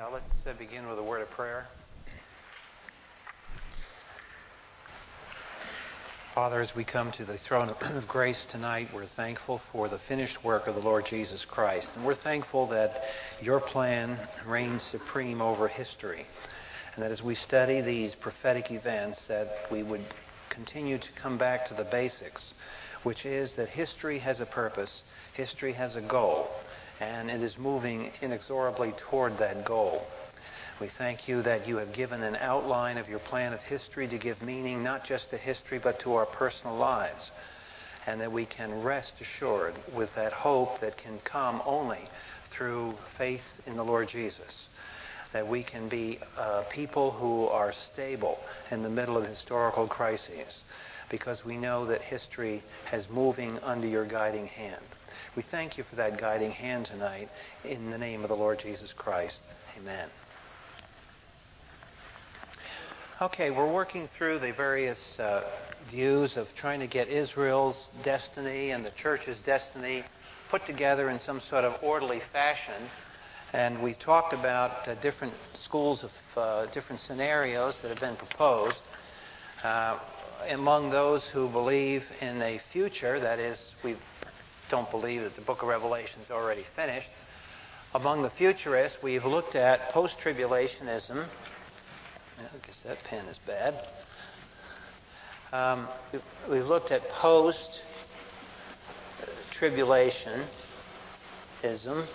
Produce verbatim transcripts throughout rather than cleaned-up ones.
Now let's uh, begin with a word of prayer. Father, as we come to the throne of grace tonight, we're thankful for the finished work of the Lord Jesus Christ. And we're thankful that your plan reigns supreme over history. And that as we study these prophetic events, that we would continue to come back to the basics, which is that history has a purpose, history has a goal, and it is moving inexorably toward that goal. We thank you that you have given an outline of your plan of history to give meaning not just to history but to our personal lives, and that we can rest assured with that hope that can come only through faith in the Lord Jesus, that we can be uh, people who are stable in the middle of historical crises because we know that history is moving under your guiding hand. We thank you for that guiding hand tonight in the name of the Lord Jesus Christ. Amen. Okay, we're working through the various uh, views of trying to get Israel's destiny and the church's destiny put together in some sort of orderly fashion. And we talked about uh, different schools of uh, different scenarios that have been proposed. Uh, among those who believe in a future, that is, we don't believe that the book of Revelation is already finished. Among the futurists, we've looked at post-tribulationism. I guess that pen is bad. Um, we've, we've looked at post-tribulationism.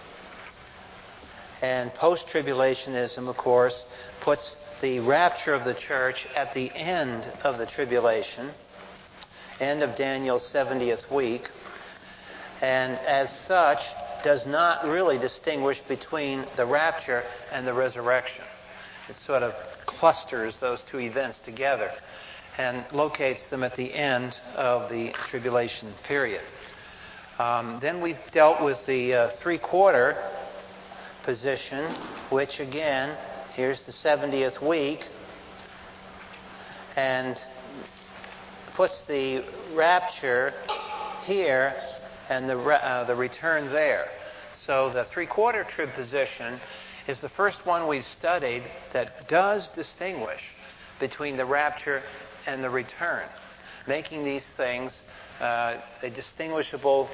And post-tribulationism, of course, puts the rapture of the church at the end of the tribulation, end of Daniel's seventieth week, and as such does not really distinguish between the rapture and the resurrection. It sort of clusters those two events together and locates them at the end of the tribulation period. Um, then we've dealt with the uh, three-quarter position, which again, here's the seventieth week, and puts the rapture here and the uh, the return there. So the three-quarter trib position is the first one we've studied that does distinguish between the rapture and the return, making these things uh, a distinguishable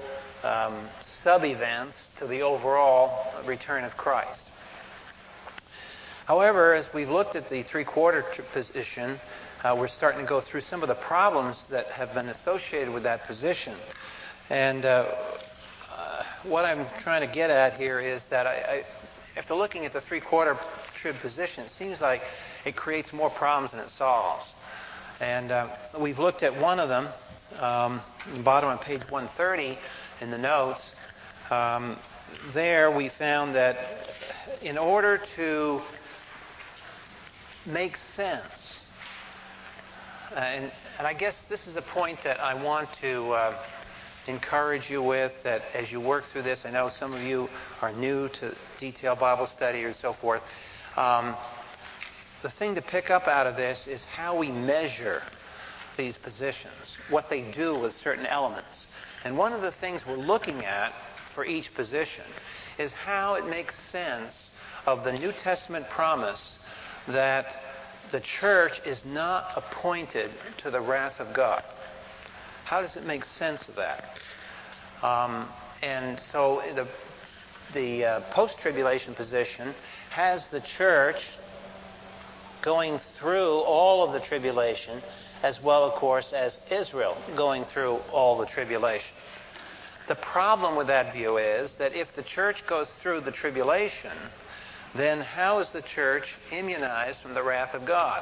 Um, sub-events to the overall return of Christ. However, as we've looked at the three-quarter position, uh, we're starting to go through some of the problems that have been associated with that position. And uh, uh, what I'm trying to get at here is that I, I, after looking at the three-quarter trib position, it seems like it creates more problems than it solves. And uh, we've looked at one of them, um, the bottom on page one thirty, in the notes, um, there we found that in order to make sense, uh, and, and I guess this is a point that I want to uh, encourage you with, that as you work through this, I know some of you are new to detailed Bible study and so forth. Um, the thing to pick up out of this is how we measure these positions, what they do with certain elements. And one of the things we're looking at for each position is how it makes sense of the New Testament promise that the church is not appointed to the wrath of God. How does it make sense of that? Um, and so the, the uh, post-tribulation position has the church going through all of the tribulation, as well, of course, as Israel going through all the tribulation. The problem with that view is that if the church goes through the tribulation, then how is the church immunized from the wrath of God?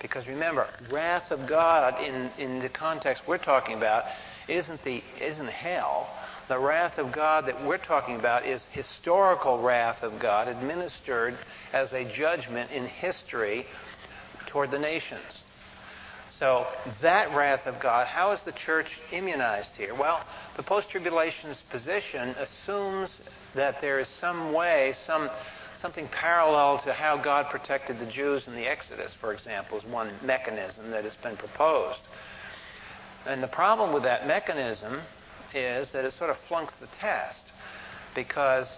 Because remember, wrath of God in, in the context we're talking about isn't the isn't hell. The wrath of God that we're talking about is historical wrath of God administered as a judgment in history toward the nations. So that wrath of God, how is the church immunized here? Well, the post-tribulationist position assumes that there is some way, some something parallel to how God protected the Jews in the Exodus, for example, is one mechanism that has been proposed. And the problem with that mechanism is that it sort of flunks the test, because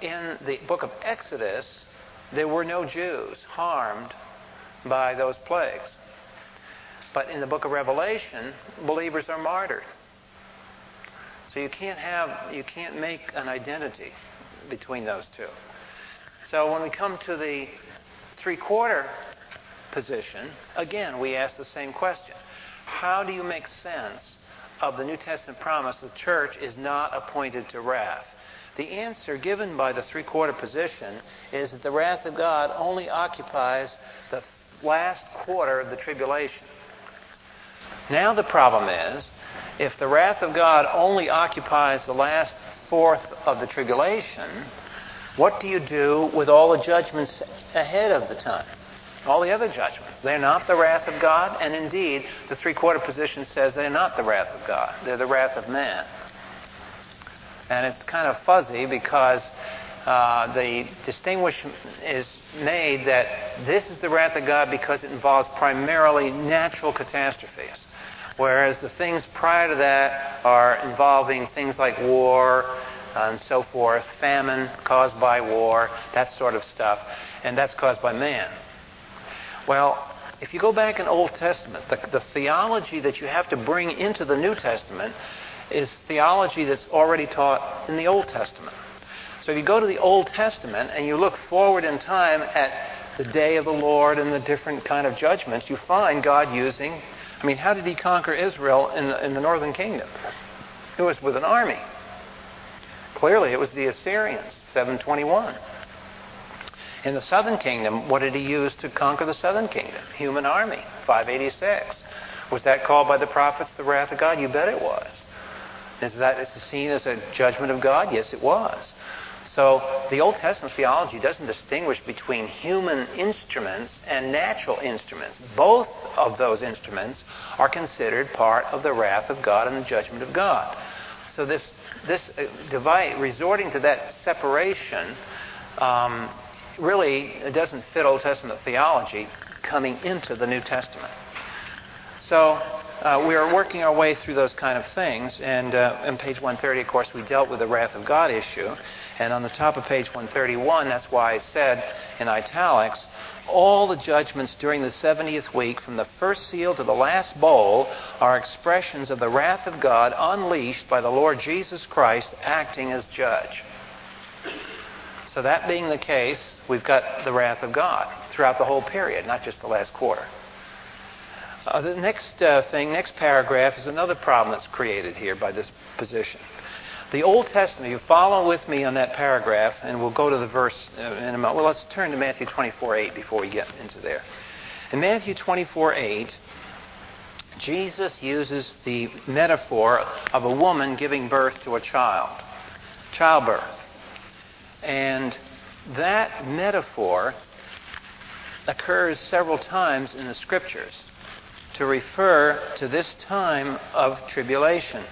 in the book of Exodus, There were no Jews harmed by those plagues. But in the book of Revelation, believers are martyred. So you can't have, you can't make an identity between those two. So when we come to the three-quarter position, again, we ask the same question. How do you make sense of the New Testament promise the church is not appointed to wrath? The answer given by the three-quarter position is that the wrath of God only occupies the last quarter of the tribulation. Now the problem is, if the wrath of God only occupies the last fourth of the tribulation, what do you do with all the judgments ahead of the time? All the other judgments. They're not the wrath of God, and indeed, the three-quarter position says they're not the wrath of God. They're the wrath of man. And it's kind of fuzzy because uh, the distinction is made that this is the wrath of God because it involves primarily natural catastrophes, whereas the things prior to that are involving things like war and so forth, famine caused by war, that sort of stuff, and that's caused by man. Well, if you go back in Old Testament, the, the theology that you have to bring into the New Testament is theology that's already taught in the Old Testament. So if you go to the Old Testament and you look forward in time at the day of the Lord and the different kind of judgments, you find God using... I mean, how did he conquer Israel in the, in the northern kingdom? It was with an army. Clearly, it was the Assyrians, seven twenty-one. In the southern kingdom, what did he use to conquer the southern kingdom? Human army, five eighty-six. Was that called by the prophets the wrath of God? You bet it was. Is that seen as a judgment of God? Yes, it was. So the Old Testament theology doesn't distinguish between human instruments and natural instruments. Both of those instruments are considered part of the wrath of God and the judgment of God. So this this device, resorting to that separation, um, really doesn't fit Old Testament theology coming into the New Testament. So... Uh, we are working our way through those kind of things, and uh, on page one thirty, of course, we dealt with the wrath of God issue, and on the top of page one thirty-one, that's why I said in italics, all the judgments during the seventieth week from the first seal to the last bowl are expressions of the wrath of God unleashed by the Lord Jesus Christ acting as judge. So that being the case, we've got the wrath of God throughout the whole period, not just the last quarter. Uh, the next uh, thing, next paragraph, is another problem that's created here by this position. The Old Testament, you follow with me on that paragraph, and we'll go to the verse in a moment. Well, let's turn to Matthew twenty-four eight before we get into there. In Matthew twenty-four eight, Jesus uses the metaphor of a woman giving birth to a child, childbirth. And that metaphor occurs several times in the Scriptures to refer to this time of tribulation.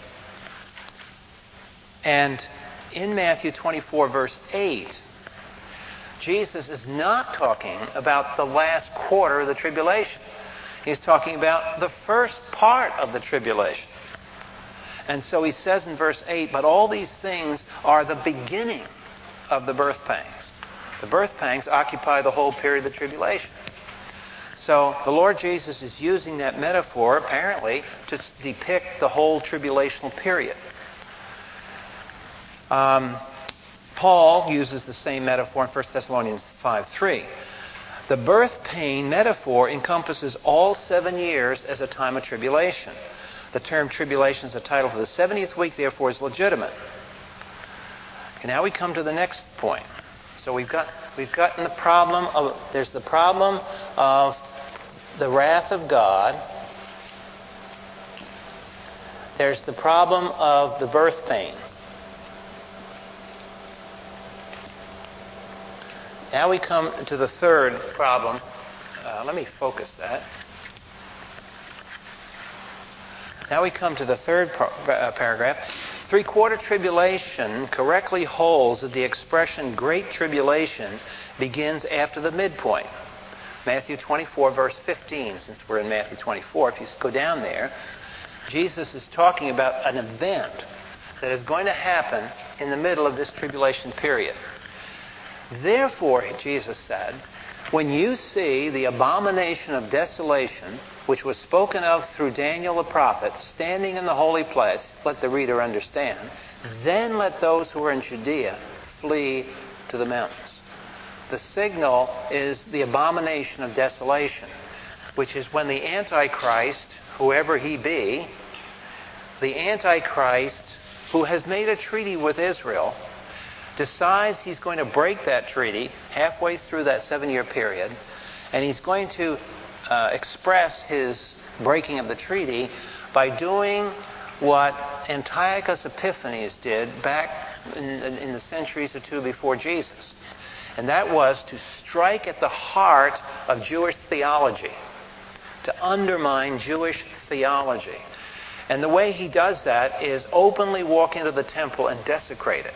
And in Matthew twenty-four, verse eight, Jesus is not talking about the last quarter of the tribulation. He's talking about the first part of the tribulation. And so he says in verse eight, but all these things are the beginning of the birth pangs. The birth pangs occupy the whole period of the tribulation. So the Lord Jesus is using that metaphor, apparently, to depict the whole tribulational period. Um, Paul uses the same metaphor in First Thessalonians five three. The birth pain metaphor encompasses all seven years as a time of tribulation. The term tribulation is a title for the seventieth week, therefore is legitimate. And now we come to the next point. So we've got we've gotten the problem of there's the problem of the wrath of God. There's the problem of the birth pain. Now we come to the third problem. Uh, let me focus that. Now we come to the third par- uh, paragraph. Three-quarter tribulation correctly holds that the expression great tribulation begins after the midpoint. Matthew twenty-four, verse fifteen, since we're in Matthew twenty-four, if you go down there, Jesus is talking about an event that is going to happen in the middle of this tribulation period. Therefore, Jesus said, when you see the abomination of desolation, which was spoken of through Daniel the prophet, standing in the holy place, let the reader understand, then let those who are in Judea flee to the mountains. The signal is the abomination of desolation, which is when the Antichrist, whoever he be, the Antichrist who has made a treaty with Israel, decides he's going to break that treaty halfway through that seven-year period, and he's going to uh, express his breaking of the treaty by doing what Antiochus Epiphanes did back in, in the centuries or two before Jesus. And that was to strike at the heart of Jewish theology, to undermine Jewish theology. And the way he does that is openly walk into the temple and desecrate it.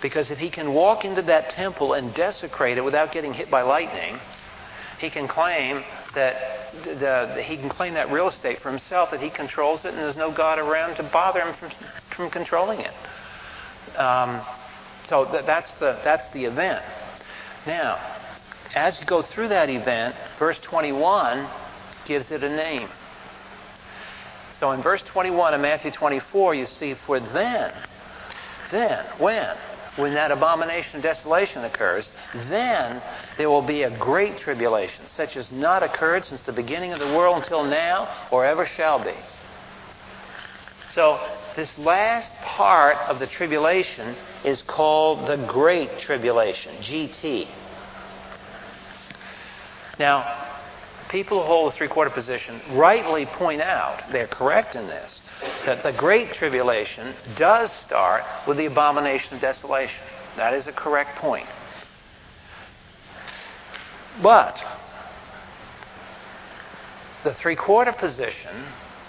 Because if he can walk into that temple and desecrate it without getting hit by lightning, he can claim that the, he can claim that real estate for himself, that he controls it and there's no God around to bother him from, from controlling it. Um, so th- that's the that's the event. Now, as you go through that event, verse twenty-one gives it a name. So in verse twenty-one of Matthew twenty-four, you see, for then, then, when? When that abomination of desolation occurs, then there will be a great tribulation, such as not occurred since the beginning of the world until now, or ever shall be. So this last part of the tribulation is called the Great Tribulation, G T. Now, people who hold the three-quarter position rightly point out, they're correct in this, that the Great Tribulation does start with the abomination of desolation. That is a correct point. But the three-quarter position,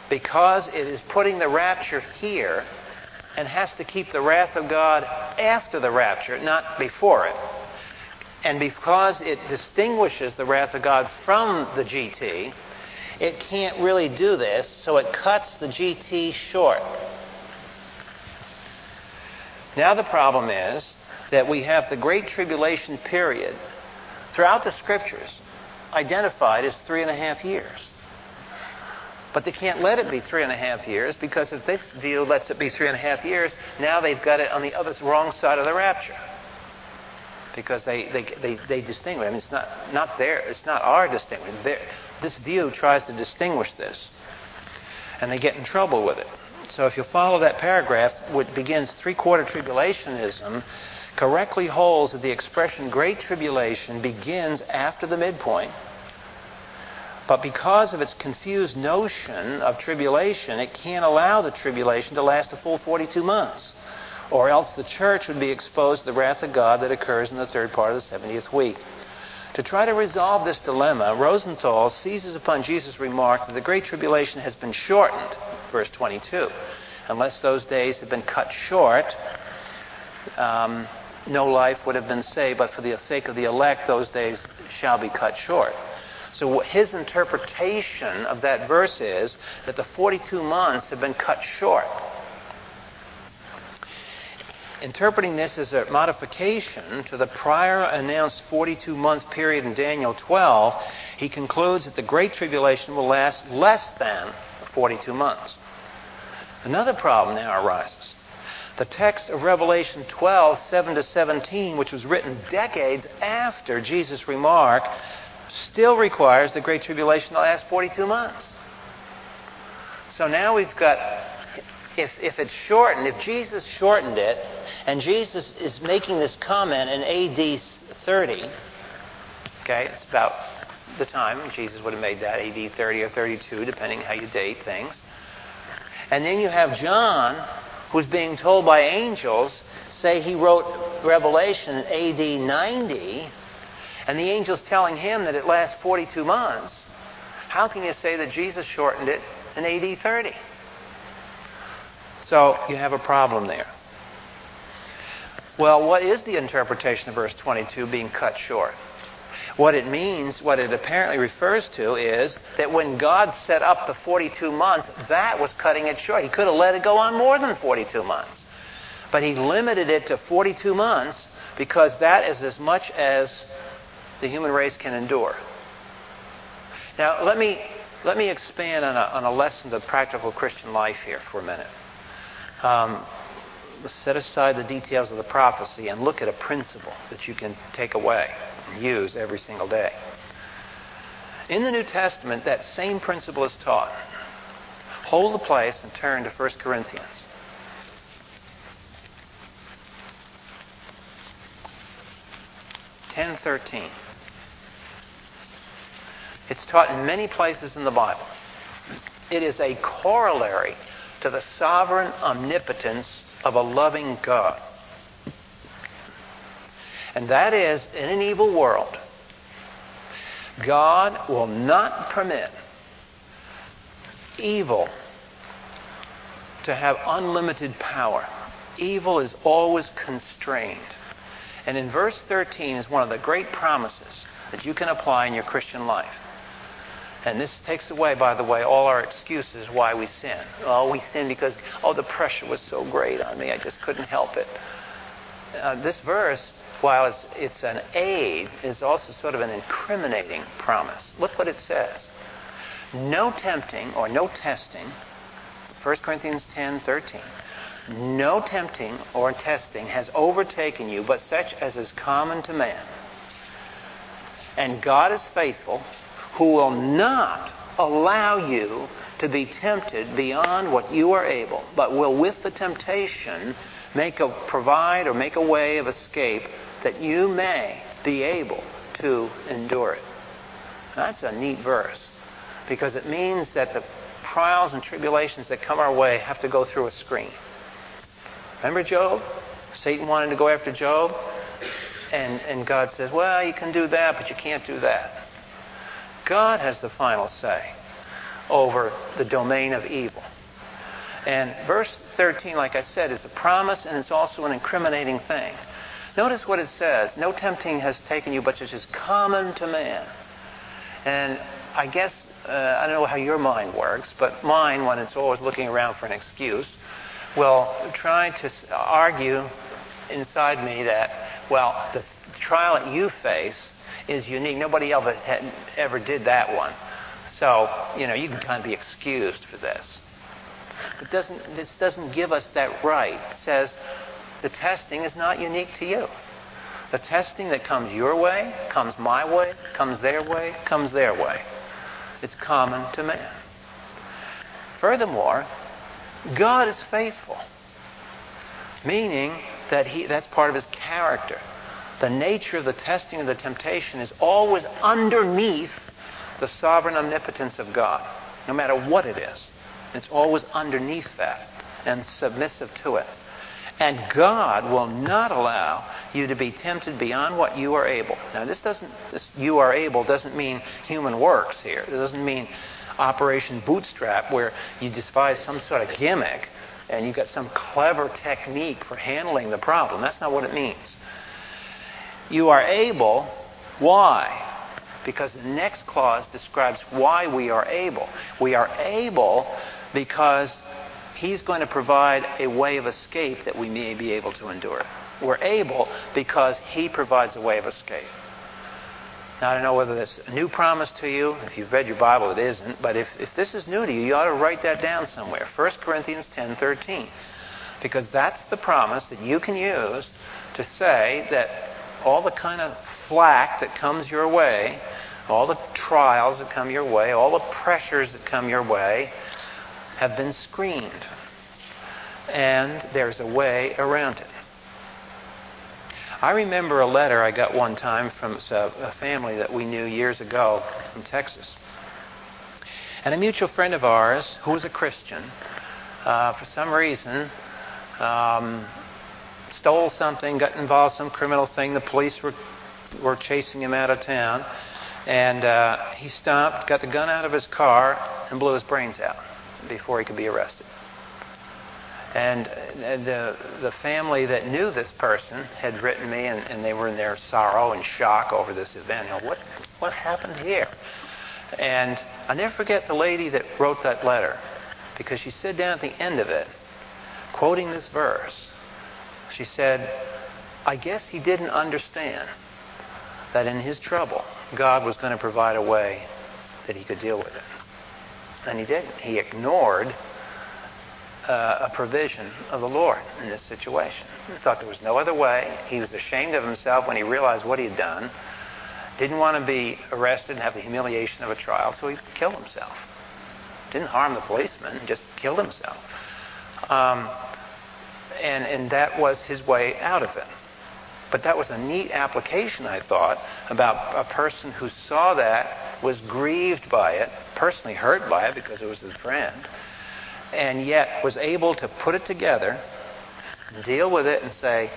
because it is putting the rapture here and has to keep the wrath of God after the rapture, not before it, and because it distinguishes the wrath of God from the G T, it can't really do this, so it cuts the G T short. Now the problem is that we have the Great Tribulation period throughout the Scriptures identified as three and a half years. But they can't let it be three and a half years, because if this view lets it be three and a half years, now they've got it on the other wrong side of the rapture. Because they, they, they, they distinguish. I mean, it's not, not their, it's not our distinguish. Their, this view tries to distinguish this. And they get in trouble with it. So if you follow that paragraph, which begins three-quarter tribulationism, correctly holds that the expression Great Tribulation begins after the midpoint. But because of its confused notion of tribulation, it can't allow the tribulation to last a full forty-two months. Or else the church would be exposed to the wrath of God that occurs in the third part of the seventieth week. To try to resolve this dilemma, Rosenthal seizes upon Jesus' remark that the Great Tribulation has been shortened, verse twenty-two, unless those days had been cut short, um, no life would have been saved, but for the sake of the elect, those days shall be cut short. So his interpretation of that verse is that the forty-two months have been cut short. Interpreting this as a modification to the prior announced forty-two month period in Daniel twelve, he concludes that the Great Tribulation will last less than forty-two months. Another problem now arises. The text of Revelation twelve, seven to seventeen, which was written decades after Jesus' remark, still requires the Great Tribulation to last forty-two months. So now we've got... If, if it's shortened, if Jesus shortened it, and Jesus is making this comment in A D thirty, okay, it's about the time Jesus would have made that, A D thirty or thirty-two, depending how you date things. And then you have John, who's being told by angels, say he wrote Revelation in A D ninety, and the angel's telling him that it lasts forty-two months. How can you say that Jesus shortened it in A D thirty? So you have a problem there. Well, what is the interpretation of verse twenty-two being cut short? What it means, what it apparently refers to, is that when God set up the forty-two months, that was cutting it short. He could have let it go on more than forty-two months. But he limited it to forty-two months because that is as much as the human race can endure. Now, let me let me expand on a, on a lesson of practical Christian life here for a minute. Um, set aside the details of the prophecy and look at a principle that you can take away and use every single day. In the New Testament, that same principle is taught. Hold the place and turn to First Corinthians. ten thirteen. It's taught in many places in the Bible. It is a corollary to the sovereign omnipotence of a loving God. And that is, in an evil world, God will not permit evil to have unlimited power. Evil is always constrained. And in verse thirteen is one of the great promises that you can apply in your Christian life. And this takes away, by the way, all our excuses why we sin. Oh, we sin because, oh, the pressure was so great on me, I just couldn't help it. Uh, this verse, while it's, it's an aid, is also sort of an incriminating promise. Look what it says. No tempting or no testing, First Corinthians ten thirteen, no tempting or testing has overtaken you but such as is common to man. And God is faithful, who will not allow you to be tempted beyond what you are able, but will with the temptation make a provide or make a way of escape that you may be able to endure it. Now, that's a neat verse, because it means that the trials and tribulations that come our way have to go through a screen. Remember Job? Satan wanted to go after Job, and, and God says, well, you can do that, but you can't do that. God has the final say over the domain of evil. And verse thirteen, like I said, is a promise, and it's also an incriminating thing. Notice what it says. No tempting has taken you, but such is common to man. And I guess, uh, I don't know how your mind works, but mine, when it's always looking around for an excuse, will try to argue inside me that, well, the trial that you face is unique. Nobody ever, had, ever did that one. So, you know, you can kind of be excused for this. But doesn't, this doesn't give us that right. It says the testing is not unique to you. The testing that comes your way, comes my way, comes their way, comes their way. It's common to man. Furthermore, God is faithful, meaning that he, that's part of his character. The nature of the testing of the temptation is always underneath the sovereign omnipotence of God, no matter what it is. It's always underneath that and submissive to it. And God will not allow you to be tempted beyond what you are able. Now, this doesn't, this you are able doesn't mean human works here. It doesn't mean Operation Bootstrap, where you devise some sort of gimmick and you've got some clever technique for handling the problem. That's not what it means. You are able. Why? Because the next clause describes why we are able. We are able because he's going to provide a way of escape that we may be able to endure. We're able because he provides a way of escape. Now, I don't know whether that's a new promise to you. If you've read your Bible, it isn't. But if, if this is new to you, you ought to write that down somewhere. First Corinthians ten thirteen. Because that's the promise that you can use to say that all the kind of flack that comes your way, all the trials that come your way, all the pressures that come your way have been screened. And there's a way around it. I remember a letter I got one time from a family that we knew years ago from Texas. And a mutual friend of ours, who was a Christian, uh, for some reason, um, stole something, got involved in some criminal thing. The police were were chasing him out of town. And uh, he stopped, got the gun out of his car, and blew his brains out before he could be arrested. And the the family that knew this person had written me, and, and they were in their sorrow and shock over this event. You know, what, what happened here? And I never forget the lady that wrote that letter, because she said down at the end of it, quoting this verse, she said, I guess he didn't understand that in his trouble, God was going to provide a way that he could deal with it. And he didn't. He ignored uh, a provision of the Lord in this situation. He thought there was no other way. He was ashamed of himself when he realized what he had done. Didn't want to be arrested and have the humiliation of a trial, so he killed himself. Didn't harm the policeman, just killed himself. Um, and, and that was his way out of it. But that was a neat application, I thought, about a person who saw that, was grieved by it, personally hurt by it because it was his friend, and yet was able to put it together, deal with it, and say,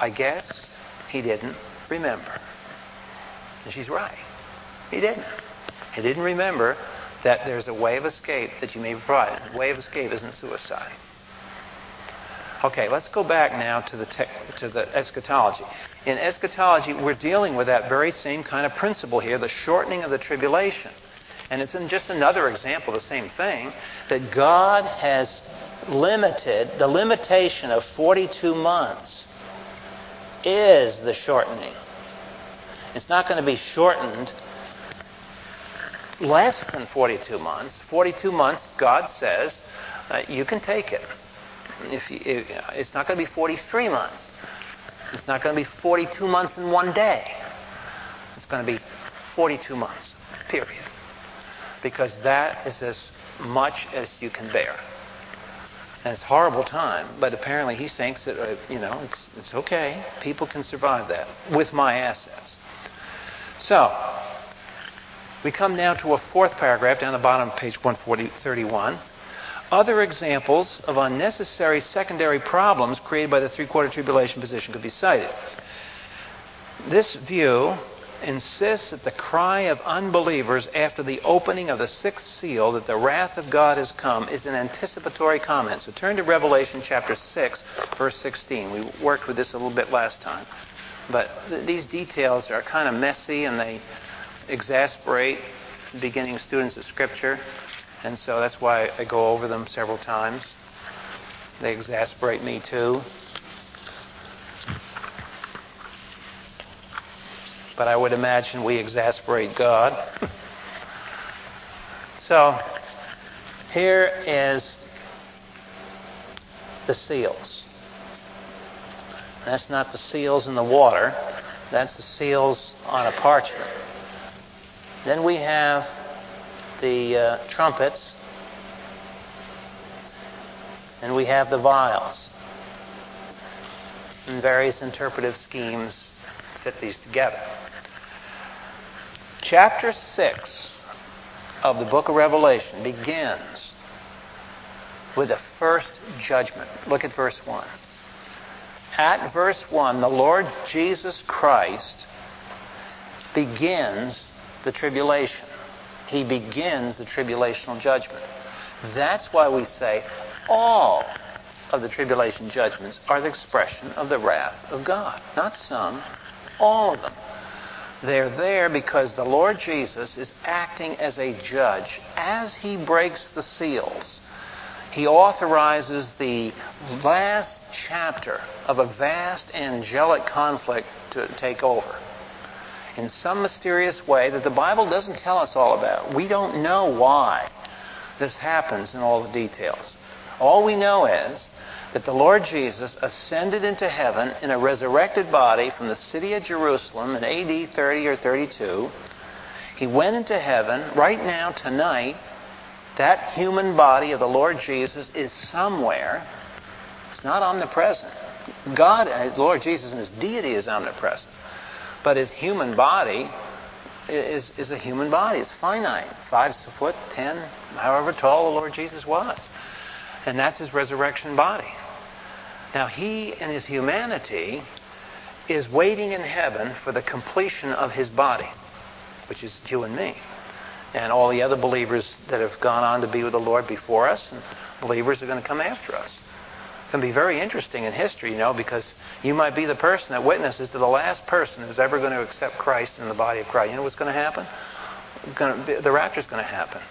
I guess he didn't remember. And she's right. He didn't. He didn't remember that there's a way of escape that you may provide. A way of escape isn't suicide. Okay, let's go back now to the te- to the eschatology. In eschatology, we're dealing with that very same kind of principle here, the shortening of the tribulation. And it's in just another example, the same thing, that God has limited, the limitation of forty-two months is the shortening. It's not going to be shortened less than forty-two months. forty-two months, God says, uh, you can take it. If you, it, it's not going to be forty-three months. It's not going to be forty-two months in one day. It's going to be forty-two months, period. Because that is as much as you can bear. And it's a horrible time, but apparently he thinks that, uh, you know, it's, it's okay. People can survive that with my assets. So, we come now to a fourth paragraph down the bottom of page one thirty-one. Other examples of unnecessary secondary problems created by the three-quarter tribulation position could be cited. This view insists that the cry of unbelievers after the opening of the sixth seal that the wrath of God has come is an anticipatory comment. So turn to Revelation chapter six, verse sixteen. We worked with this a little bit last time. But th- these details are kind of messy and they exasperate beginning students of Scripture. And so that's why I go over them several times. They exasperate me too. But I would imagine we exasperate God. So, here is the seals. That's not the seals in the water. That's the seals on a parchment. Then we have the uh, trumpets, and we have the vials, and various interpretive schemes fit these together. Chapter six of the book of Revelation begins with the first judgment. Look at verse one. At verse one, the Lord Jesus Christ begins the tribulation. He begins the tribulational judgment. That's why we say all of the tribulation judgments are the expression of the wrath of God. Not some, all of them. They're there because the Lord Jesus is acting as a judge. As he breaks the seals, he authorizes the last chapter of a vast angelic conflict to take over. In some mysterious way that the Bible doesn't tell us all about. We don't know why this happens in all the details. All we know is that the Lord Jesus ascended into heaven in a resurrected body from the city of Jerusalem in A D thirty or thirty-two. He went into heaven. Right now, tonight, that human body of the Lord Jesus is somewhere. It's not omnipresent. God, the Lord Jesus and his deity is omnipresent. But his human body is, is a human body. It's finite. Five foot, ten, however tall the Lord Jesus was. And that's his resurrection body. Now he and his humanity is waiting in heaven for the completion of his body, which is you and me. And all the other believers that have gone on to be with the Lord before us, and believers are going to come after us. Can be very interesting in history, you know, because you might be the person that witnesses to the last person who's ever going to accept Christ in the body of Christ. You know what's going to happen? Going to be, the rapture's going to happen.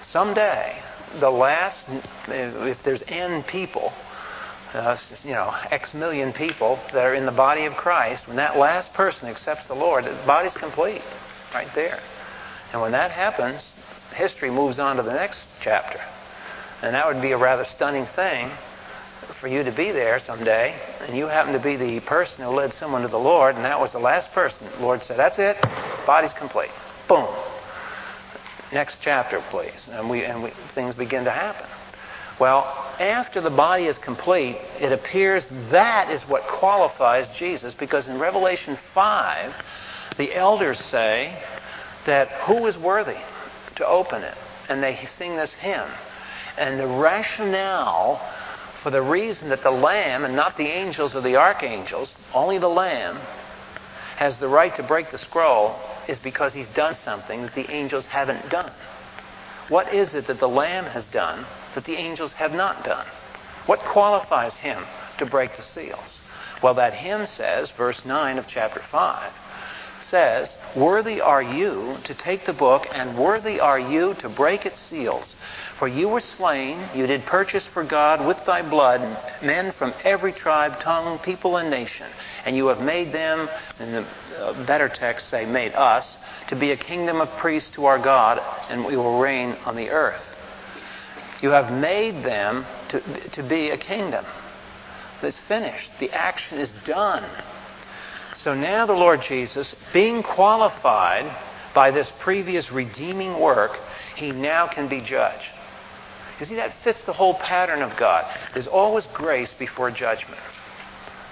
Someday, the last, if there's N people uh, you know, X million people that are in the body of Christ, when that last person accepts the Lord, the body's complete right there. And when that happens, history moves on to the next chapter. And that would be a rather stunning thing for you to be there someday, and you happen to be the person who led someone to the Lord, and that was the last person. The Lord said, that's it, body's complete. Boom. Next chapter, please. And we and we, things begin to happen. Well, after the body is complete, it appears that is what qualifies Jesus, because in Revelation five, the elders say that who is worthy to open it? And they sing this hymn. And the rationale for the reason that the Lamb, and not the angels or the archangels, only the Lamb, has the right to break the scroll, is because he's done something that the angels haven't done. What is it that the Lamb has done that the angels have not done? What qualifies him to break the seals? Well, that hymn says, verse nine of chapter five, says, worthy are you to take the book, and worthy are you to break its seals. For you were slain, you did purchase for God with thy blood men from every tribe, tongue, people, and nation. And you have made them, in the better texts say made us, to be a kingdom of priests to our God, and we will reign on the earth. You have made them to, to be a kingdom. It's finished. The action is done. So now the Lord Jesus, being qualified by this previous redeeming work, he now can be judged. You see, that fits the whole pattern of God. There's always grace before judgment.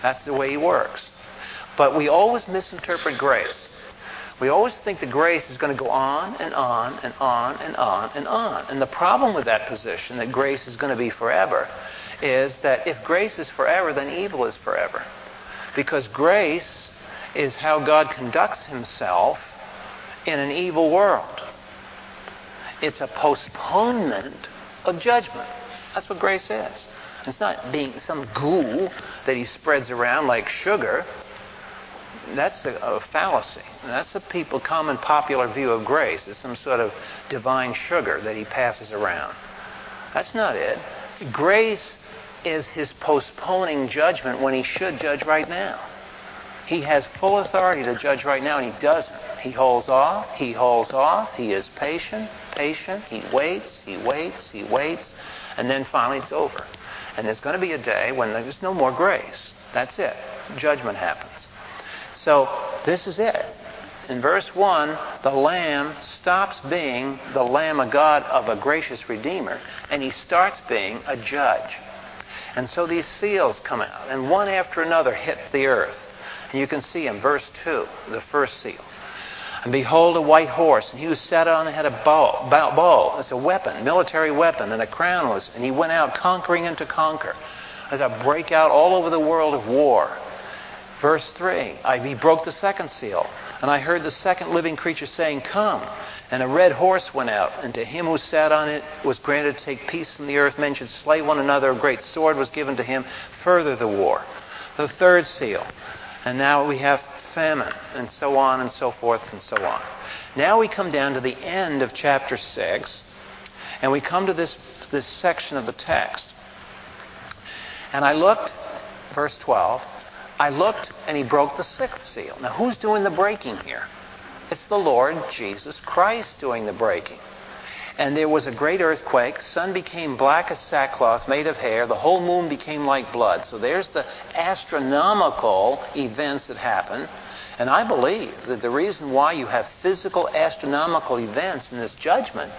That's the way he works. But we always misinterpret grace. We always think that grace is going to go on and on and on and on and on. And the problem with that position, that grace is going to be forever, is that if grace is forever, then evil is forever. Because grace is how God conducts himself in an evil world. It's a postponement of judgment. That's what grace is. It's not being some goo that he spreads around like sugar. That's a, a fallacy. That's a people common popular view of grace. It's some sort of divine sugar that he passes around. That's not it. Grace is his postponing judgment when he should judge right now. He has full authority to judge right now, and he doesn't. He holds off, he holds off, he is patient, patient, he waits, he waits, he waits, and then finally it's over. And there's going to be a day when there's no more grace. That's it. Judgment happens. So this is it. In verse one, the Lamb stops being the Lamb of God, of a gracious Redeemer, and he starts being a judge. And so these seals come out, and one after another hit the earth. And you can see in verse two, the first seal. And behold, a white horse, and he who sat on it had a bow. bow. It's a weapon, military weapon, and a crown was. And he went out conquering and to conquer. There's a breakout all over the world of war. Verse three, I, he broke the second seal. And I heard the second living creature saying, come. And a red horse went out, and to him who sat on it was granted to take peace from the earth. Men should slay one another. A great sword was given to him. Further the war. The third seal. And now we have famine, and so on and so forth and so on. Now we come down to the end of chapter six, and we come to this, this section of the text. And I looked, verse twelve, I looked, and he broke the sixth seal. Now who's doing the breaking here? It's the Lord Jesus Christ doing the breaking. And there was a great earthquake. Sun became black as sackcloth made of hair. The whole moon became like blood. So there's the astronomical events that happen. And I believe that the reason why you have physical astronomical events in this judgment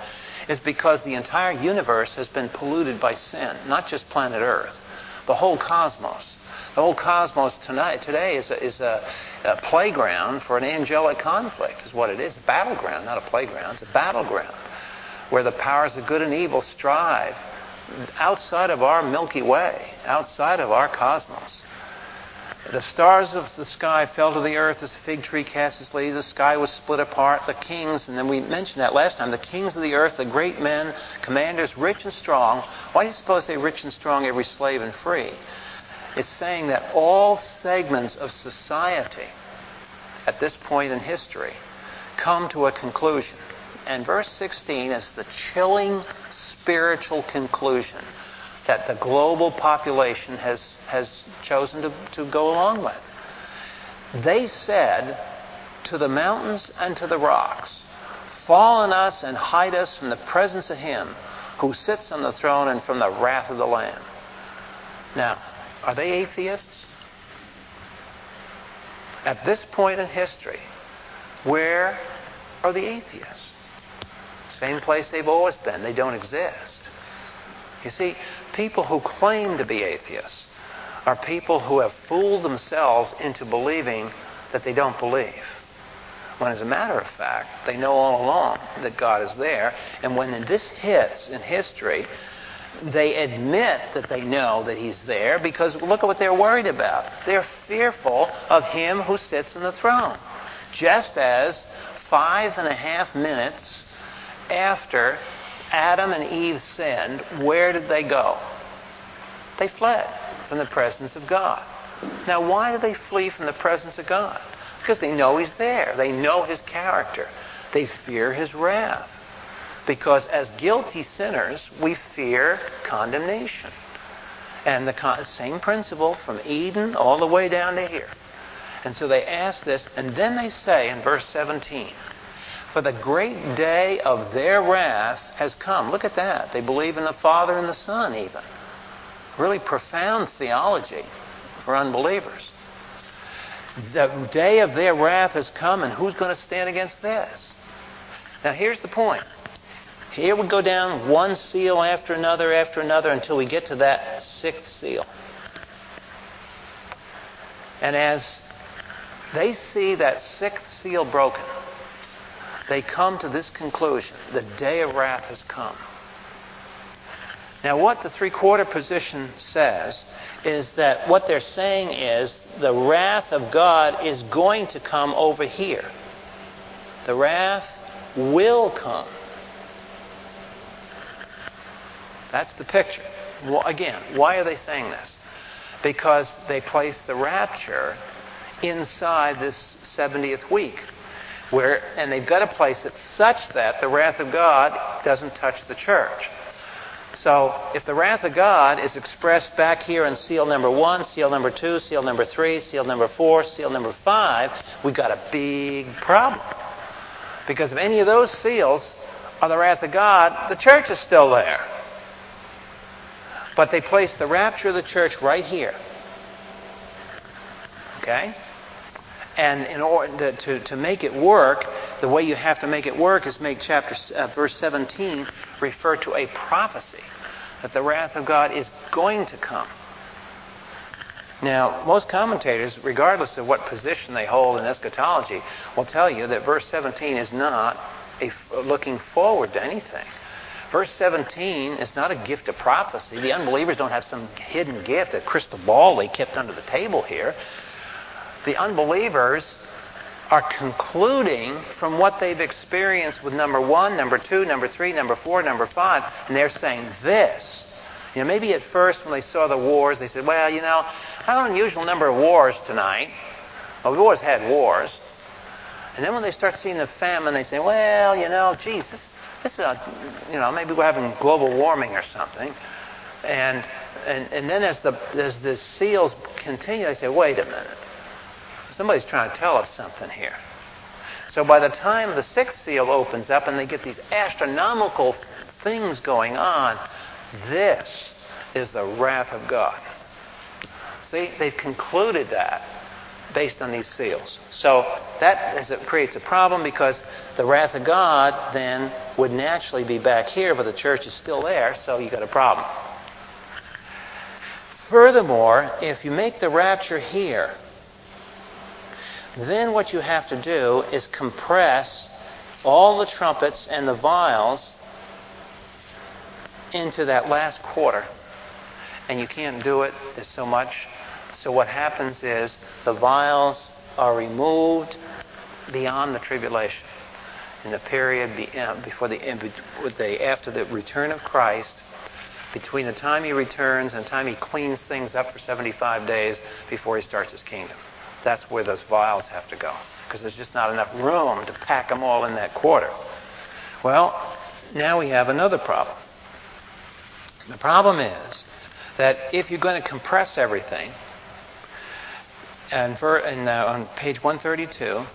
is because the entire universe has been polluted by sin. Not just planet Earth. The whole cosmos. The whole cosmos tonight, today is a, is a, a playground for an angelic conflict, is what it is. A battleground, not a playground. It's a battleground where the powers of good and evil strive outside of our Milky Way, outside of our cosmos. The stars of the sky fell to the earth as a fig tree casts its leaves. The sky was split apart. The kings, and then we mentioned that last time, the kings of the earth, the great men, commanders, rich and strong. Why do you suppose they rich and strong, every slave and free? It's saying that all segments of society at this point in history come to a conclusion. And verse sixteen is the chilling spiritual conclusion that the global population has, has chosen to, to go along with. They said to the mountains and to the rocks, fall on us and hide us from the presence of him who sits on the throne and from the wrath of the Lamb. Now, are they atheists? At this point in history, where are the atheists? Same place they've always been. They don't exist. You see, people who claim to be atheists are people who have fooled themselves into believing that they don't believe. When, as a matter of fact, they know all along that God is there. And when this hits in history, they admit that they know that he's there because look at what they're worried about. They're fearful of him who sits on the throne. Just as five and a half minutes after Adam and Eve sinned, where did they go? They fled from the presence of God. Now, why do they flee from the presence of God? Because they know he's there. They know his character. They fear his wrath. Because as guilty sinners, we fear condemnation. And the con- same principle from Eden all the way down to here. And so they ask this, and then they say in verse seventeen, for the great day of their wrath has come. Look at that. They believe in the Father and the Son even. Really profound theology for unbelievers. The day of their wrath has come, and who's going to stand against this? Now here's the point. Here we go down one seal after another after another until we get to that sixth seal. And as they see that sixth seal broken, they come to this conclusion. The day of wrath has come. Now what the three-quarter position says is that what they're saying is the wrath of God is going to come over here. The wrath will come. That's the picture. Well, again, why are they saying this? Because they place the rapture inside this seventieth week, where, and they've got to place it such that the wrath of God doesn't touch the church. So if the wrath of God is expressed back here in seal number one, seal number two, seal number three, seal number four, seal number five, we've got a big problem. Because if any of those seals are the wrath of God, the church is still there. But they place the rapture of the church right here. Okay? And in order to, to, to make it work, the way you have to make it work is make chapter uh, verse seventeen refer to a prophecy that the wrath of God is going to come. Now, most commentators, regardless of what position they hold in eschatology, will tell you that verse seventeen is not a looking forward to anything. Verse seventeen is not a gift of prophecy. The unbelievers don't have some hidden gift, a crystal ball they kept under the table here. The unbelievers are concluding from what they've experienced with number one, number two, number three, number four, number five, and they're saying this. You know, maybe at first when they saw the wars, they said, well, you know, I had an unusual number of wars tonight. Well, we've always had wars. And then when they start seeing the famine, they say, well, you know, Jesus. This is a, you know, maybe we're having global warming or something. And and, and then as the as the seals continue, they say, wait a minute. Somebody's trying to tell us something here. So by the time the sixth seal opens up and they get these astronomical things going on, this is the wrath of God. See, they've concluded that based on these seals. So that is, it creates a problem because the wrath of God then would naturally be back here, but the church is still there, so you've got a problem. Furthermore, if you make the rapture here, then what you have to do is compress all the trumpets and the vials into that last quarter. And you can't do it, there's so much. So what happens is the vials are removed beyond the tribulation. In the period before the after the return of Christ, between the time he returns and the time he cleans things up for seventy-five days before he starts his kingdom. That's where those vials have to go, because there's just not enough room to pack them all in that quarter. Well, now we have another problem. The problem is that if you're going to compress everything, and, for, and uh, on page one thirty-two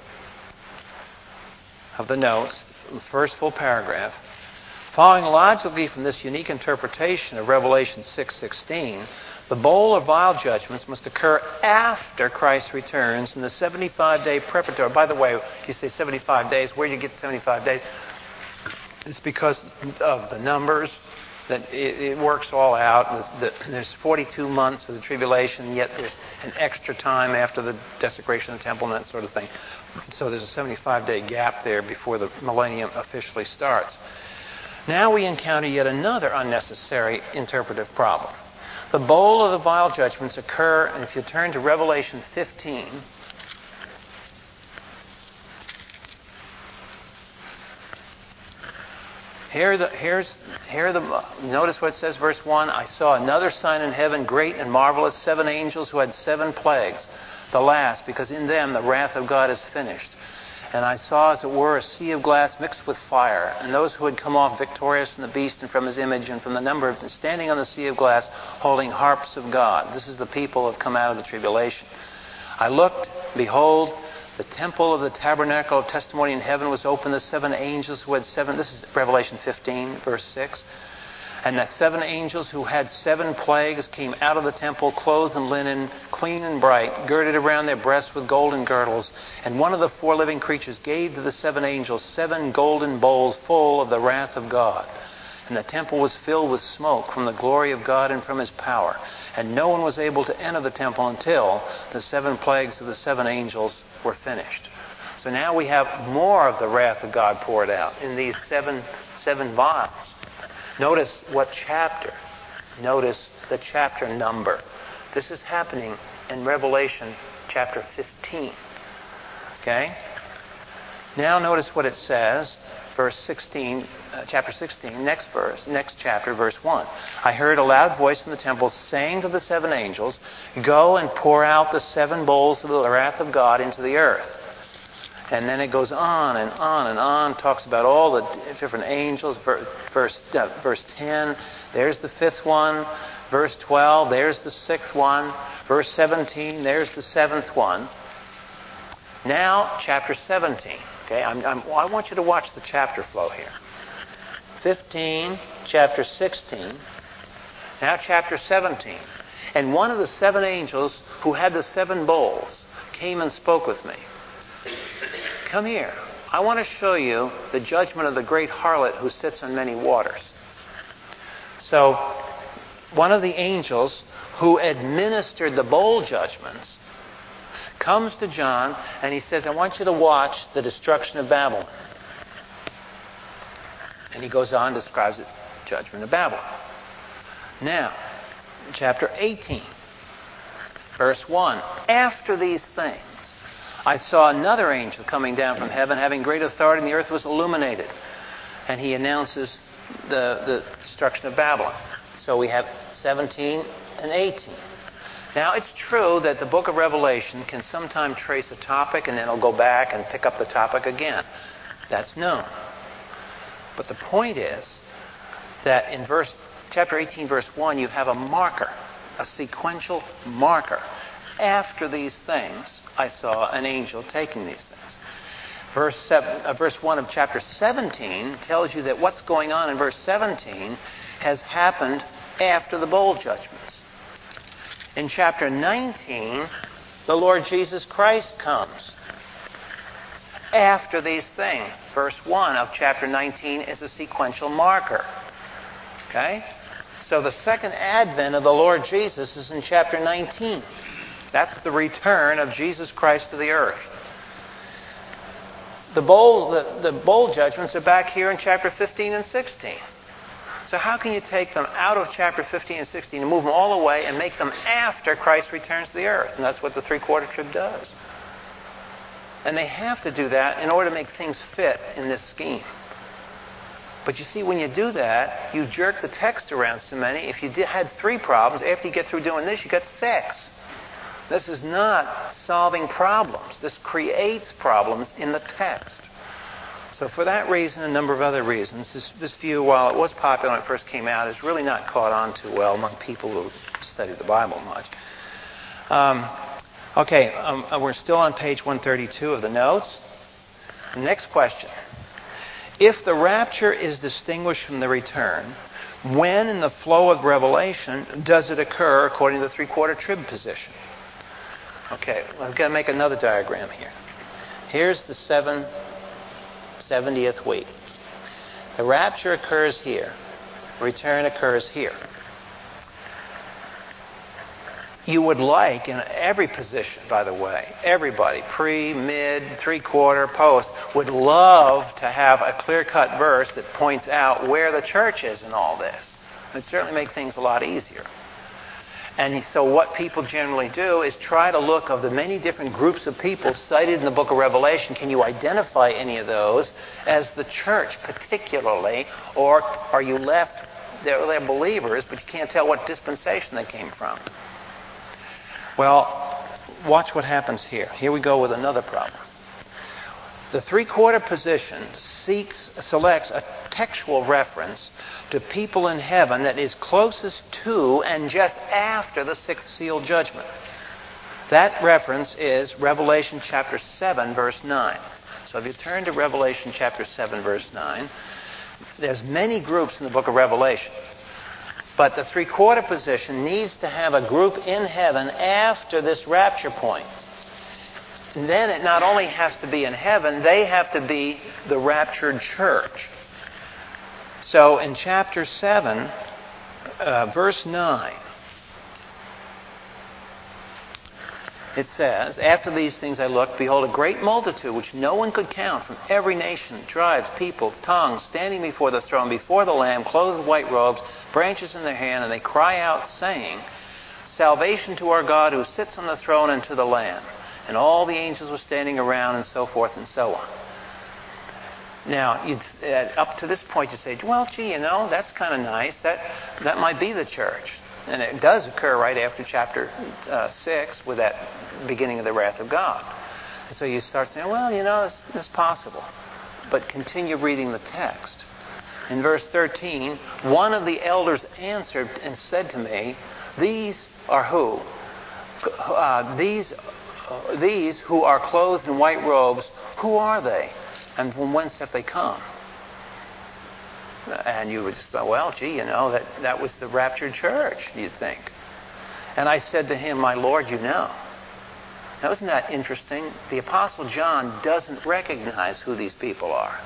of the notes, the first full paragraph, following logically from this unique interpretation of Revelation six sixteen, the bowl of vile judgments must occur after Christ returns in the seventy-five day preparatory. By the way, you say seventy-five days. Where do you get seventy-five days? It's because of the numbers that it, it works all out. There's, the, there's forty-two months of the tribulation, yet there's an extra time after the desecration of the temple and that sort of thing. So there's a seventy-five day gap there before the millennium officially starts. Now we encounter yet another unnecessary interpretive problem. The bowl of the vile judgments occur, and if you turn to Revelation fifteen, here the, here's, here the, notice what it says, verse one, I saw another sign in heaven, great and marvelous, seven angels who had seven plagues, the last, because in them the wrath of God is finished. And I saw, as it were, a sea of glass mixed with fire. And those who had come off victorious from the beast and from his image and from the number of them, standing on the sea of glass, holding harps of God. This is the people who have come out of the tribulation. I looked, behold, the temple of the tabernacle of testimony in heaven was open. The seven angels who had seven... This is Revelation fifteen, verse six. And the seven angels who had seven plagues came out of the temple, clothed in linen, clean and bright, girded around their breasts with golden girdles. And one of the four living creatures gave to the seven angels seven golden bowls full of the wrath of God. And the temple was filled with smoke from the glory of God and from his power. And no one was able to enter the temple until the seven plagues of the seven angels were finished. So now we have more of the wrath of God poured out in these seven, seven vials. Notice what chapter. Notice the chapter number. This is happening in Revelation chapter fifteen. Okay? Now notice what it says, verse sixteen, uh, chapter sixteen, next verse, next chapter, verse one. I heard a loud voice in the temple saying to the seven angels, "Go and pour out the seven bowls of the wrath of God into the earth." And then it goes on and on and on, talks about all the different angels. Verse, uh, verse ten, there's the fifth one. Verse twelve, there's the sixth one. Verse seventeen, there's the seventh one. Now, chapter seventeen. Okay, I'm, I'm, I want you to watch the chapter flow here. fifteen, chapter sixteen. Now chapter seventeen. And one of the seven angels who had the seven bowls came and spoke with me. Come here. I want to show you the judgment of the great harlot who sits on many waters. So, one of the angels who administered the bowl judgments comes to John and he says, I want you to watch the destruction of Babylon. And he goes on and describes the judgment of Babylon. Now, chapter eighteen, verse one. After these things, I saw another angel coming down from heaven, having great authority, and the earth was illuminated. And he announces the, the destruction of Babylon. So we have seventeen and eighteen. Now, it's true that the book of Revelation can sometimes trace a topic, and then it'll go back and pick up the topic again. That's known. But the point is that in verse chapter eighteen, verse one, you have a marker, a sequential marker. After these things, I saw an angel taking these things. Verse, seven, uh, verse one of chapter seventeen tells you that what's going on in verse seventeen has happened after the bowl judgments. In chapter nineteen, the Lord Jesus Christ comes. After these things, verse one of chapter nineteen is a sequential marker. Okay? So the second advent of the Lord Jesus is in chapter nineteen. That's the return of Jesus Christ to the earth. The bowl, the, the bowl judgments are back here in chapter fifteen and sixteen. So how can you take them out of chapter fifteen and sixteen and move them all away and make them after Christ returns to the earth? And that's what the three-quarter trib does. And they have to do that in order to make things fit in this scheme. But you see, when you do that, you jerk the text around so many. If you did, had three problems, after you get through doing this, you got six. This is not solving problems. This creates problems in the text. So for that reason, a number of other reasons, this, this view, while it was popular when it first came out, is really not caught on too well among people who study the Bible much. Um, okay, um, we're still on page one thirty-two of the notes. Next question. If the rapture is distinguished from the return, when in the flow of revelation does it occur according to the three-quarter trib position? Okay, I'm going to make another diagram here. Here's the seventieth week. The rapture occurs here. Return occurs here. You would like, in every position, by the way, everybody, pre, mid, three-quarter, post, would love to have a clear-cut verse that points out where the church is in all this. It would certainly make things a lot easier. And so what people generally do is try to look of the many different groups of people cited in the book of Revelation, can you identify any of those as the church particularly, or are you left, they're, they're believers, but you can't tell what dispensation they came from? Well, watch what happens here. Here we go with another problem. The three-quarter position seeks, selects a textual reference to people in heaven that is closest to and just after the sixth seal judgment. That reference is Revelation chapter seven, verse nine. So if you turn to Revelation chapter seven, verse nine, there's many groups in the book of Revelation. But the three-quarter position needs to have a group in heaven after this rapture point. And then it not only has to be in heaven, they have to be the raptured church. So in chapter seven, uh, verse nine, it says, after these things I looked, behold, a great multitude, which no one could count, from every nation, tribes, peoples, tongues, standing before the throne, before the Lamb, clothed with white robes, branches in their hand, and they cry out, saying, salvation to our God who sits on the throne and to the Lamb. And all the angels were standing around, and so forth and so on. Now, you'd, uh, up to this point, you'd say, well, gee, you know, that's kind of nice. That, that might be the church. And it does occur right after chapter uh, six with that beginning of the wrath of God. And so you start saying, well, you know, it's, it's possible. But continue reading the text. In verse thirteen, one of the elders answered and said to me, these are who? Uh, these, uh, these who are clothed in white robes, who are they? And from whence have they come? And you would just go, well, gee, you know, that, that was the raptured church, you'd think. And I said to him, my Lord, you know. Now, isn't that interesting? The Apostle John doesn't recognize who these people are.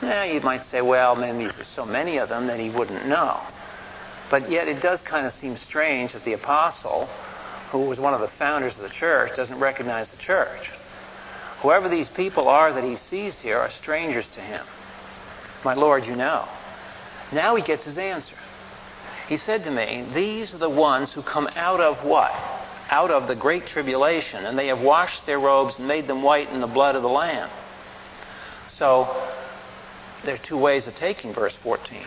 Now, you might say, well, maybe there's so many of them that he wouldn't know. But yet it does kind of seem strange that the Apostle, who was one of the founders of the church, doesn't recognize the church. Whoever these people are that he sees here are strangers to him. My Lord, you know. Now he gets his answer. He said to me, these are the ones who come out of what? Out of the great tribulation, and they have washed their robes and made them white in the blood of the Lamb. So, there are two ways of taking verse fourteen.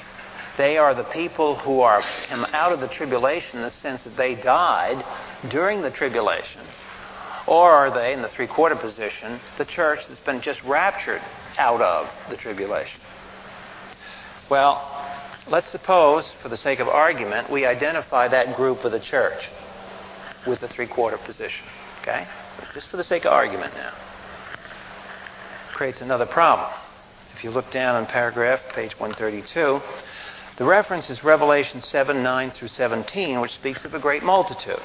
They are the people who are come out of the tribulation in the sense that they died during the tribulation. Or are they, in the three-quarter position, the church that's been just raptured out of the tribulation? Well, let's suppose, for the sake of argument, we identify that group of the church with the three-quarter position. Okay? Just for the sake of argument now. Creates another problem. If you look down on paragraph, page one thirty-two, the reference is Revelation seven nine through seventeen, which speaks of a great multitude.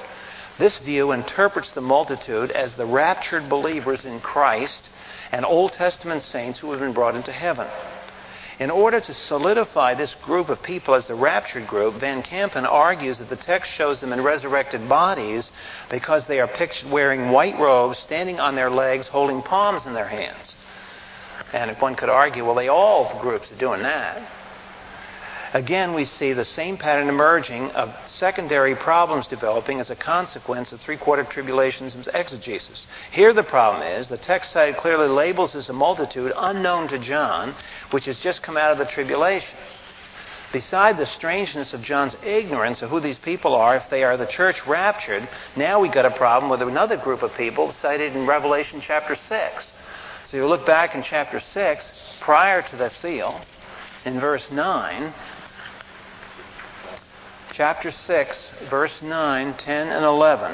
This view interprets the multitude as the raptured believers in Christ and Old Testament saints who have been brought into heaven. In order to solidify this group of people as the raptured group, Van Kampen argues that the text shows them in resurrected bodies because they are pictured wearing white robes, standing on their legs, holding palms in their hands. And if one could argue, well, they all groups are doing that. Again, we see the same pattern emerging of secondary problems developing as a consequence of three-quarter tribulationism's exegesis. Here the problem is, the text cited clearly labels as a multitude unknown to John, which has just come out of the tribulation. Beside the strangeness of John's ignorance of who these people are, if they are the church raptured, now we've got a problem with another group of people cited in Revelation chapter six. So you look back in chapter six, prior to the seal, in verse nine, chapter six, verse nine, ten, and eleven.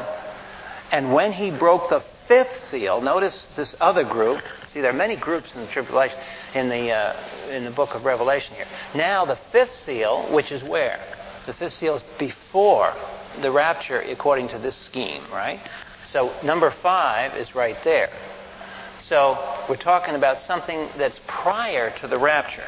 And when he broke the fifth seal, notice this other group. See, there are many groups in the tribulation, in the uh, in the book of Revelation here. Now the fifth seal, which is where? The fifth seal is before the rapture, according to this scheme, right? So number five is right there. So we're talking about something that's prior to the rapture.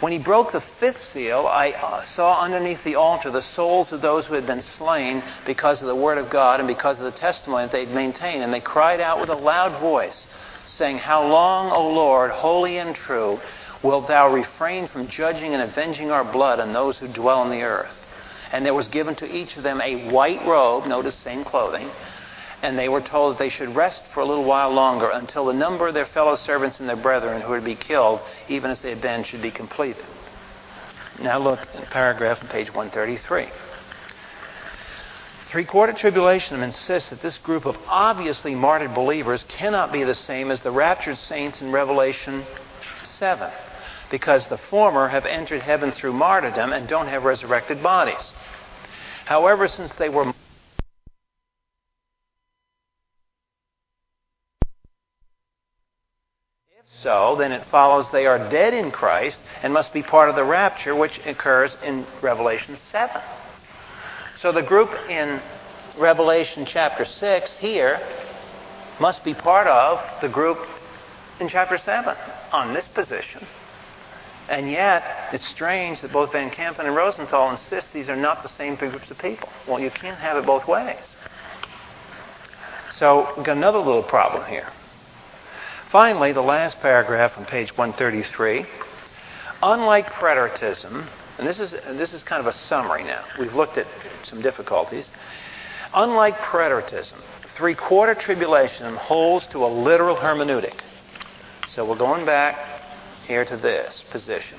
When he broke the fifth seal, I saw underneath the altar the souls of those who had been slain because of the word of God and because of the testimony that they'd maintained. And they cried out with a loud voice, saying, How long, O Lord, holy and true, wilt thou refrain from judging and avenging our blood on those who dwell on the earth? And there was given to each of them a white robe, notice same clothing, and they were told that they should rest for a little while longer until the number of their fellow servants and their brethren who would be killed, even as they had been, should be completed. Now look at the paragraph on page one thirty-three. Three-quarter tribulationism insists that this group of obviously martyred believers cannot be the same as the raptured saints in Revelation seven, because the former have entered heaven through martyrdom and don't have resurrected bodies. However, since they were so, then it follows they are dead in Christ and must be part of the rapture, which occurs in Revelation seven. So the group in Revelation chapter six here must be part of the group in chapter seven on this position. And yet, it's strange that both Van Kampen and Rosenthal insist these are not the same groups of people. Well, you can't have it both ways. So we've got another little problem here. Finally, the last paragraph on page one thirty-three. Unlike preteritism, and this is this is kind of a summary now. We've looked at some difficulties. Unlike preteritism, three-quarter tribulationism holds to a literal hermeneutic. So we're going back here to this position.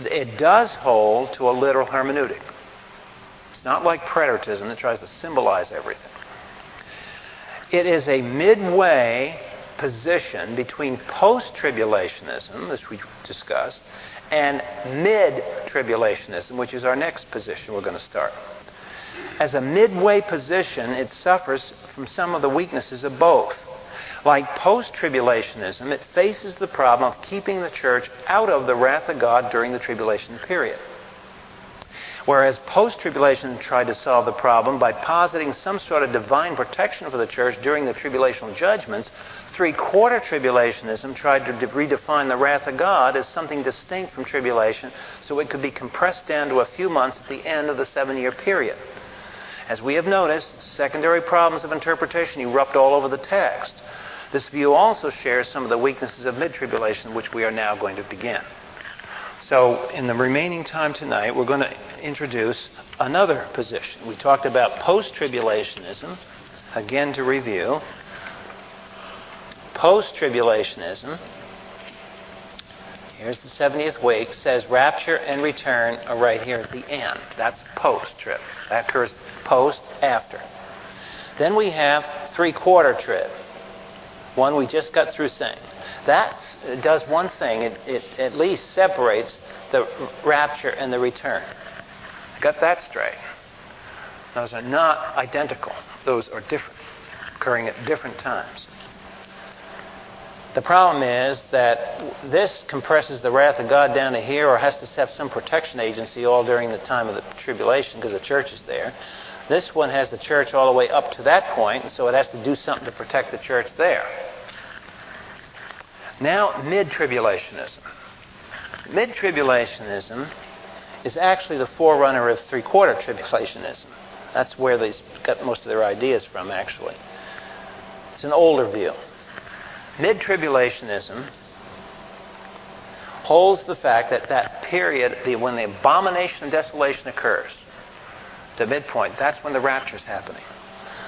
It does hold to a literal hermeneutic. It's not like preteritism that tries to symbolize everything. It is a midway position between post-tribulationism, which we discussed, and mid-tribulationism, which is our next position we're going to start. As a midway position, it suffers from some of the weaknesses of both. Like post-tribulationism, it faces the problem of keeping the church out of the wrath of God during the tribulation period. Whereas post-tribulation tried to solve the problem by positing some sort of divine protection for the church during the tribulational judgments, three-quarter tribulationism tried to de- redefine the wrath of God as something distinct from tribulation so it could be compressed down to a few months at the end of the seven-year period. As we have noticed, secondary problems of interpretation erupt all over the text. This view also shares some of the weaknesses of mid-tribulation, which we are now going to begin. So in the remaining time tonight, we're going to introduce another position. We talked about post-tribulationism. Again, to review, post-tribulationism, here's the seventieth week, says rapture and return are right here at the end. That's post-trib. That occurs post-after. Then we have three-quarter trib, one we just got through saying. That does one thing. It, it at least separates the rapture and the return. Got that straight. Those are not identical. Those are different, occurring at different times. The problem is that this compresses the wrath of God down to here, or has to have some protection agency all during the time of the tribulation because the church is there. This one has the church all the way up to that point, and so it has to do something to protect the church there. Now, mid-tribulationism. Mid-tribulationism is actually the forerunner of three-quarter tribulationism. That's where they got most of their ideas from, actually. It's an older view. Mid-tribulationism holds the fact that that period, the, when the abomination of desolation occurs, the midpoint, that's when the rapture's happening.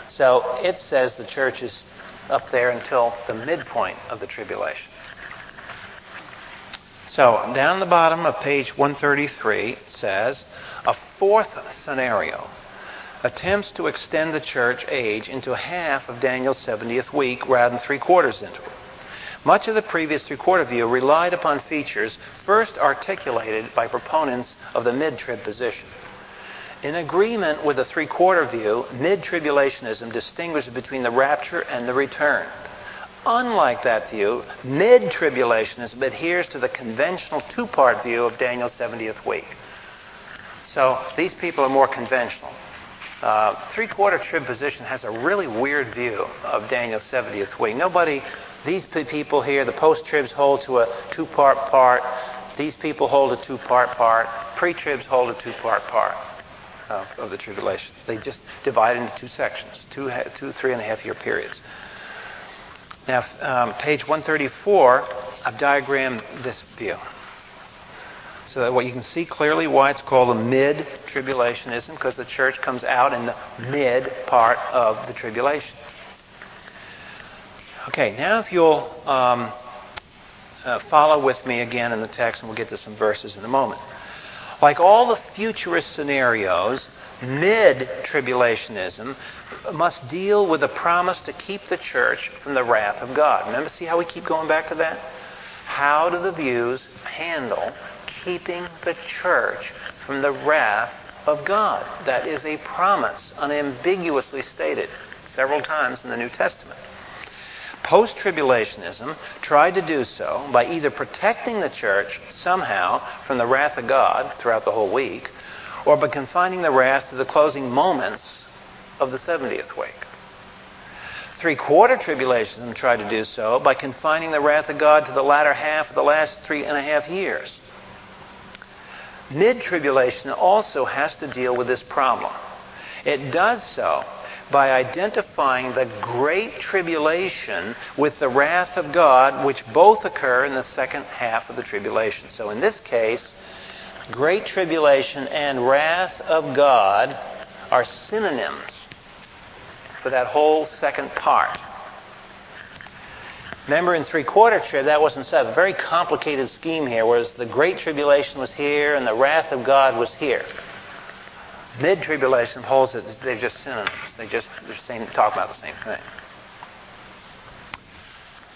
So it says the church is up there until the midpoint of the tribulation. So, down the bottom of page one thirty-three, it says, a fourth scenario attempts to extend the church age into half of Daniel's seventieth week rather than three quarters into it. Much of the previous three-quarter view relied upon features first articulated by proponents of the mid-trib position. In agreement with the three-quarter view, mid-tribulationism distinguishes between the rapture and the return. Unlike that view, mid-tribulationism adheres to the conventional two-part view of Daniel's seventieth week. So these people are more conventional. Uh, three-quarter trib position has a really weird view of Daniel's seventieth week. Nobody, these people here, the post-tribs hold to a two-part part. These people hold a two-part part. Pre-tribs hold a two-part part of, of the tribulation. They just divide into two sections, two, two three-and-a-half-year periods. Now, um, page one thirty-four, I've diagrammed this view, so that what you can see clearly why it's called a mid-tribulationism, because the church comes out in the mid part of the tribulation. Okay, now if you'll um, uh, follow with me again in the text, and we'll get to some verses in a moment. Like all the futurist scenarios, mid-tribulationism must deal with the promise to keep the church from the wrath of God. Remember, see how we keep going back to that? How do the views handle keeping the church from the wrath of God? That is a promise unambiguously stated several times in the New Testament. Post-tribulationism tried to do so by either protecting the church somehow from the wrath of God throughout the whole week, or by confining the wrath to the closing moments of the seventieth week. Three-quarter tribulationism tried to do so by confining the wrath of God to the latter half of the last three and a half years. Mid-tribulation also has to deal with this problem. It does so by identifying the great tribulation with the wrath of God, which both occur in the second half of the tribulation. So in this case, great tribulation and wrath of God are synonyms for that whole second part. Remember, in three-quarter trib, that wasn't set up. A very complicated scheme here, whereas the great tribulation was here and the wrath of God was here. Mid-tribulation holds that they're just synonyms. They just, they're same, talking about the same thing.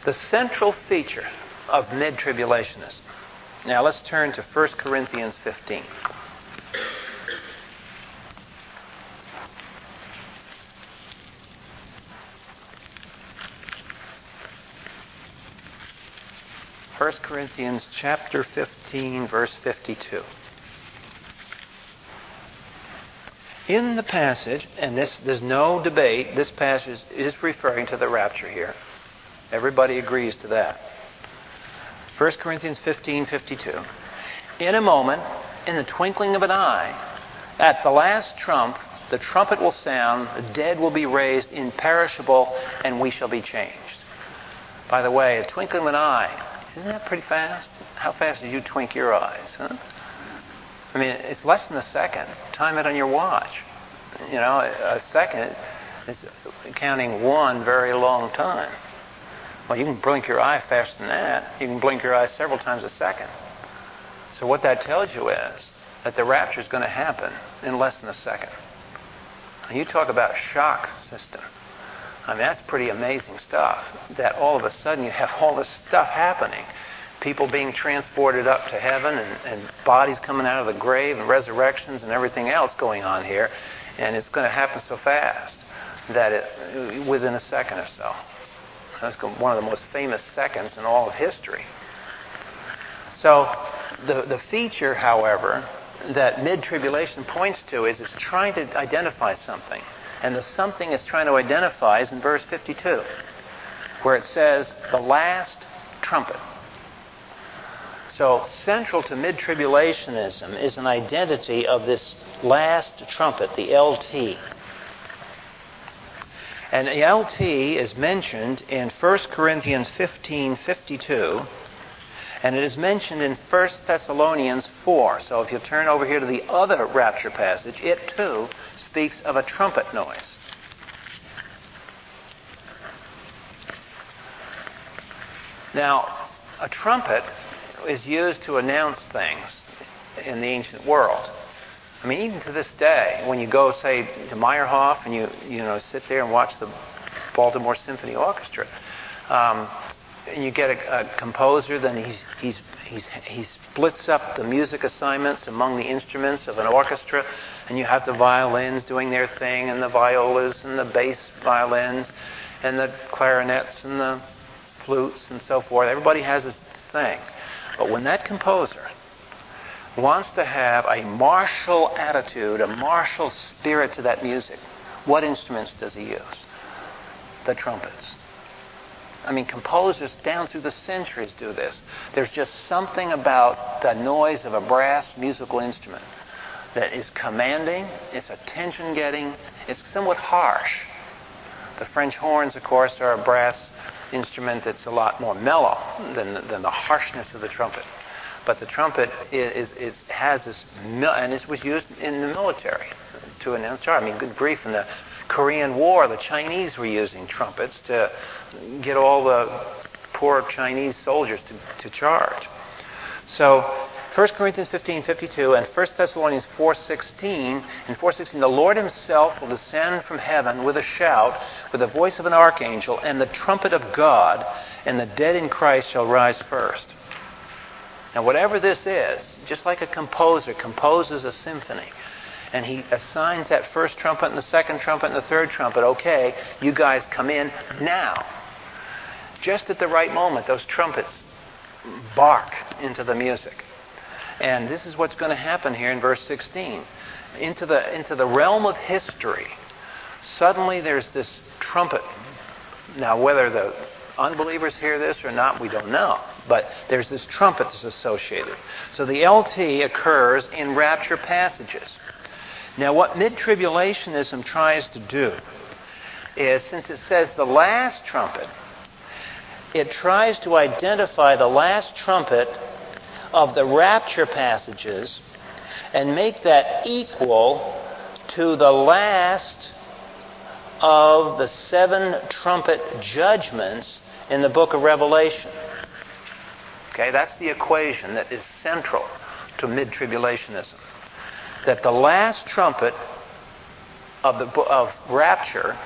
The central feature of mid-tribulationism. Now let's turn to First Corinthians fifteen. First Corinthians chapter fifteen, verse fifty-two. In the passage, and this, there's no debate, this passage is referring to the rapture here. Everybody agrees to that. First Corinthians fifteen, fifty-two. In a moment, in the twinkling of an eye, at the last trump, the trumpet will sound, the dead will be raised imperishable, and we shall be changed. By the way, a twinkling of an eye, isn't that pretty fast? How fast did you twink your eyes, huh? I mean, it's less than a second. Time it on your watch. You know, a second is counting one very long time. Well, you can blink your eye faster than that. You can blink your eye several times a second. So what that tells you is that the rapture is going to happen in less than a second. And you talk about shock system. I mean, that's pretty amazing stuff, that all of a sudden you have all this stuff happening. People being transported up to heaven, and, and bodies coming out of the grave, and resurrections, and everything else going on here. And it's going to happen so fast that it, within a second or so. That's one of the most famous seconds in all of history. So the, the feature, however, that mid-tribulation points to is it's trying to identify something. And the something it's trying to identify is in verse fifty-two, where it says, the last trumpet. So central to mid-tribulationism is an identity of this last trumpet, the L T. And the L T is mentioned in First Corinthians fifteen, fifty-two, and it is mentioned in First Thessalonians four. So if you turn over here to the other rapture passage, it too speaks of a trumpet noise. Now, a trumpet is used to announce things in the ancient world. I mean, even to this day, when you go, say, to Meyerhoff and you you know sit there and watch the Baltimore Symphony Orchestra, um, you get a, a composer, then he's, he's, he's, he splits up the music assignments among the instruments of an orchestra, and you have the violins doing their thing, and the violas, and the bass violins, and the clarinets, and the flutes, and so forth. Everybody has this thing. But when that composer wants to have a martial attitude, a martial spirit to that music, what instruments does he use? The trumpets. I mean, composers down through the centuries do this. There's just something about the noise of a brass musical instrument that is commanding, it's attention-getting, it's somewhat harsh. The French horns, of course, are a brass instrument that's a lot more mellow than, than the harshness of the trumpet. But the trumpet is, is, is has this, and this was used in the military to announce war. I mean, good grief, in the Korean War, the Chinese were using trumpets to get all the poor Chinese soldiers to, to charge. So, First Corinthians fifteen fifty-two and First Thessalonians four sixteen. In four sixteen, the Lord himself will descend from heaven with a shout, with the voice of an archangel, and the trumpet of God, and the dead in Christ shall rise first. Now, whatever this is, just like a composer composes a symphony, and he assigns that first trumpet and the second trumpet and the third trumpet, okay, you guys come in now. Just at the right moment, those trumpets bark into the music. And this is what's going to happen here in verse sixteen. Into the, into the realm of history, suddenly there's this trumpet. Now, whether the unbelievers hear this or not, we don't know. But there's this trumpet that's associated. So the L T occurs in rapture passages. Now, what mid-tribulationism tries to do is, since it says the last trumpet, it tries to identify the last trumpet of the rapture passages and make that equal to the last of the seven trumpet judgments in the book of Revelation. Okay, that's the equation that is central to mid-tribulationism. That the last trumpet of the of rapture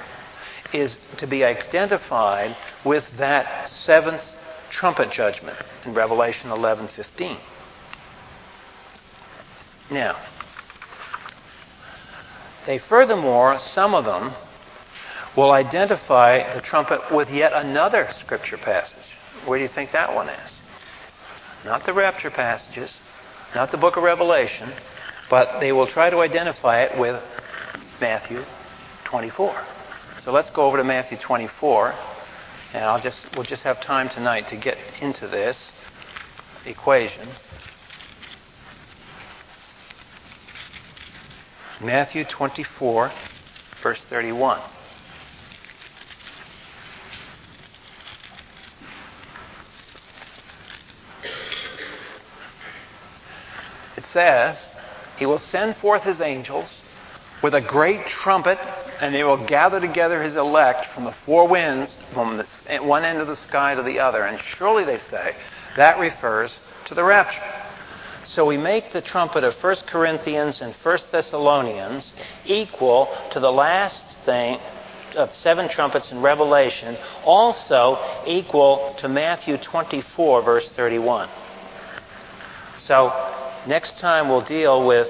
is to be identified with that seventh trumpet judgment in Revelation eleven fifteen. Now, they furthermore, some of them, will identify the trumpet with yet another scripture passage. Where do you think that one is? Not the rapture passages, not the book of Revelation, but they will try to identify it with Matthew twenty-four. So let's go over to Matthew twenty-four, and I'll just we'll just have time tonight to get into this equation. Matthew twenty-four, verse thirty-one. It says, he will send forth his angels with a great trumpet, and they will gather together his elect from the four winds, from the, one end of the sky to the other. And surely, they say, that refers to the rapture. So we make the trumpet of First Corinthians and First Thessalonians equal to the last thing of seven trumpets in Revelation, also equal to Matthew twenty-four, verse thirty-one. So, next time we'll deal with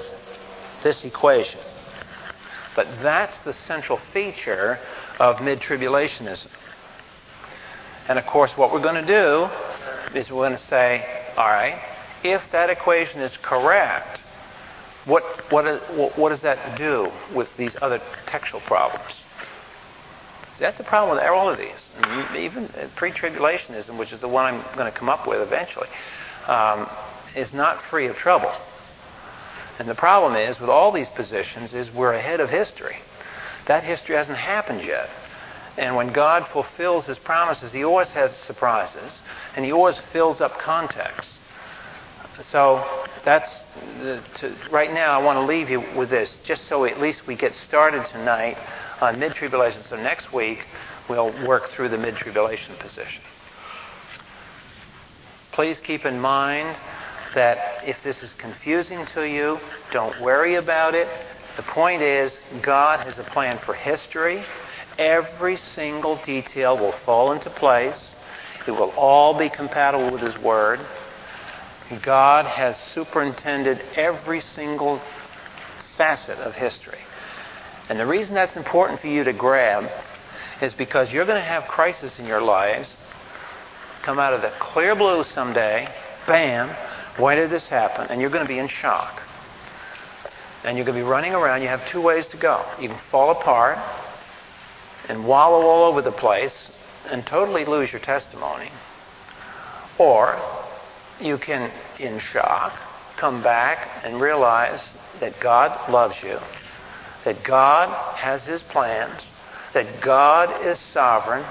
this equation. But that's the central feature of mid-tribulationism. And of course, what we're going to do is we're going to say, all right, if that equation is correct, what, what, what does that do with these other textual problems? See, that's the problem with all of these. I mean, even pre-tribulationism, which is the one I'm going to come up with eventually, um, is not free of trouble. And the problem is, with all these positions, is we're ahead of history. That history hasn't happened yet. And when God fulfills his promises, he always has surprises, and he always fills up context. So, that's the, to, right now I want to leave you with this, just so at least we get started tonight on mid-tribulation. So next week, we'll work through the mid-tribulation position. Please keep in mind that if this is confusing to you, don't worry about it. The point is, God has a plan for history. Every single detail will fall into place. It will all be compatible with His Word. God has superintended every single facet of history. And the reason that's important for you to grab is because you're going to have crises in your lives come out of the clear blue someday. Bam! Why did this happen? And you're going to be in shock. And you're going to be running around. You have two ways to go. You can fall apart and wallow all over the place and totally lose your testimony. Or you can, in shock, come back and realize that God loves you, that God has His plans, that God is sovereign,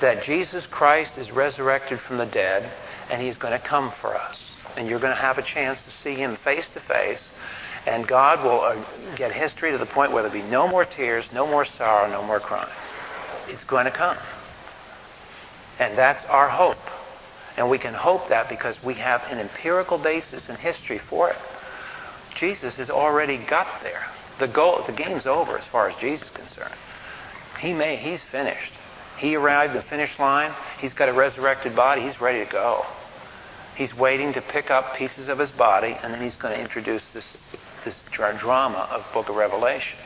that Jesus Christ is resurrected from the dead, and He's going to come for us. And you're going to have a chance to see Him face to face, and God will get history to the point where there'll be no more tears, no more sorrow, no more crying. It's going to come. And that's our hope. And we can hope that because we have an empirical basis in history for it. Jesus has already got there. The goal, the game's over as far as Jesus is concerned. He may, he's finished. He arrived at the finish line. He's got a resurrected body. He's ready to go. He's waiting to pick up pieces of His body, and then He's going to introduce this, this drama of Book of Revelation.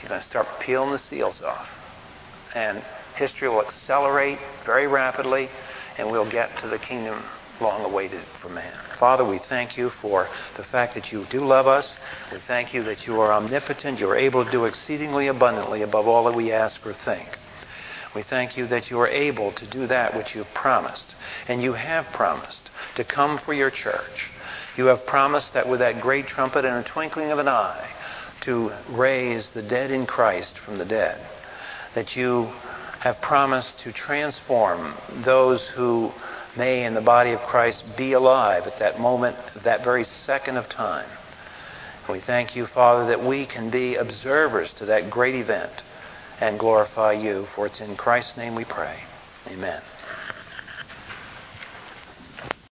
He's going to start peeling the seals off. And history will accelerate very rapidly, and we'll get to the kingdom long awaited for man. Father, we thank You for the fact that You do love us. We thank You that You are omnipotent. You are able to do exceedingly abundantly above all that we ask or think. We thank You that You are able to do that which You have promised. And You have promised to come for Your church. You have promised that with that great trumpet and a twinkling of an eye to raise the dead in Christ from the dead. That You have promised to transform those who may in the body of Christ be alive at that moment, that very second of time. And we thank You, Father, that we can be observers to that great event and glorify You, for it's in Christ's name we pray. Amen.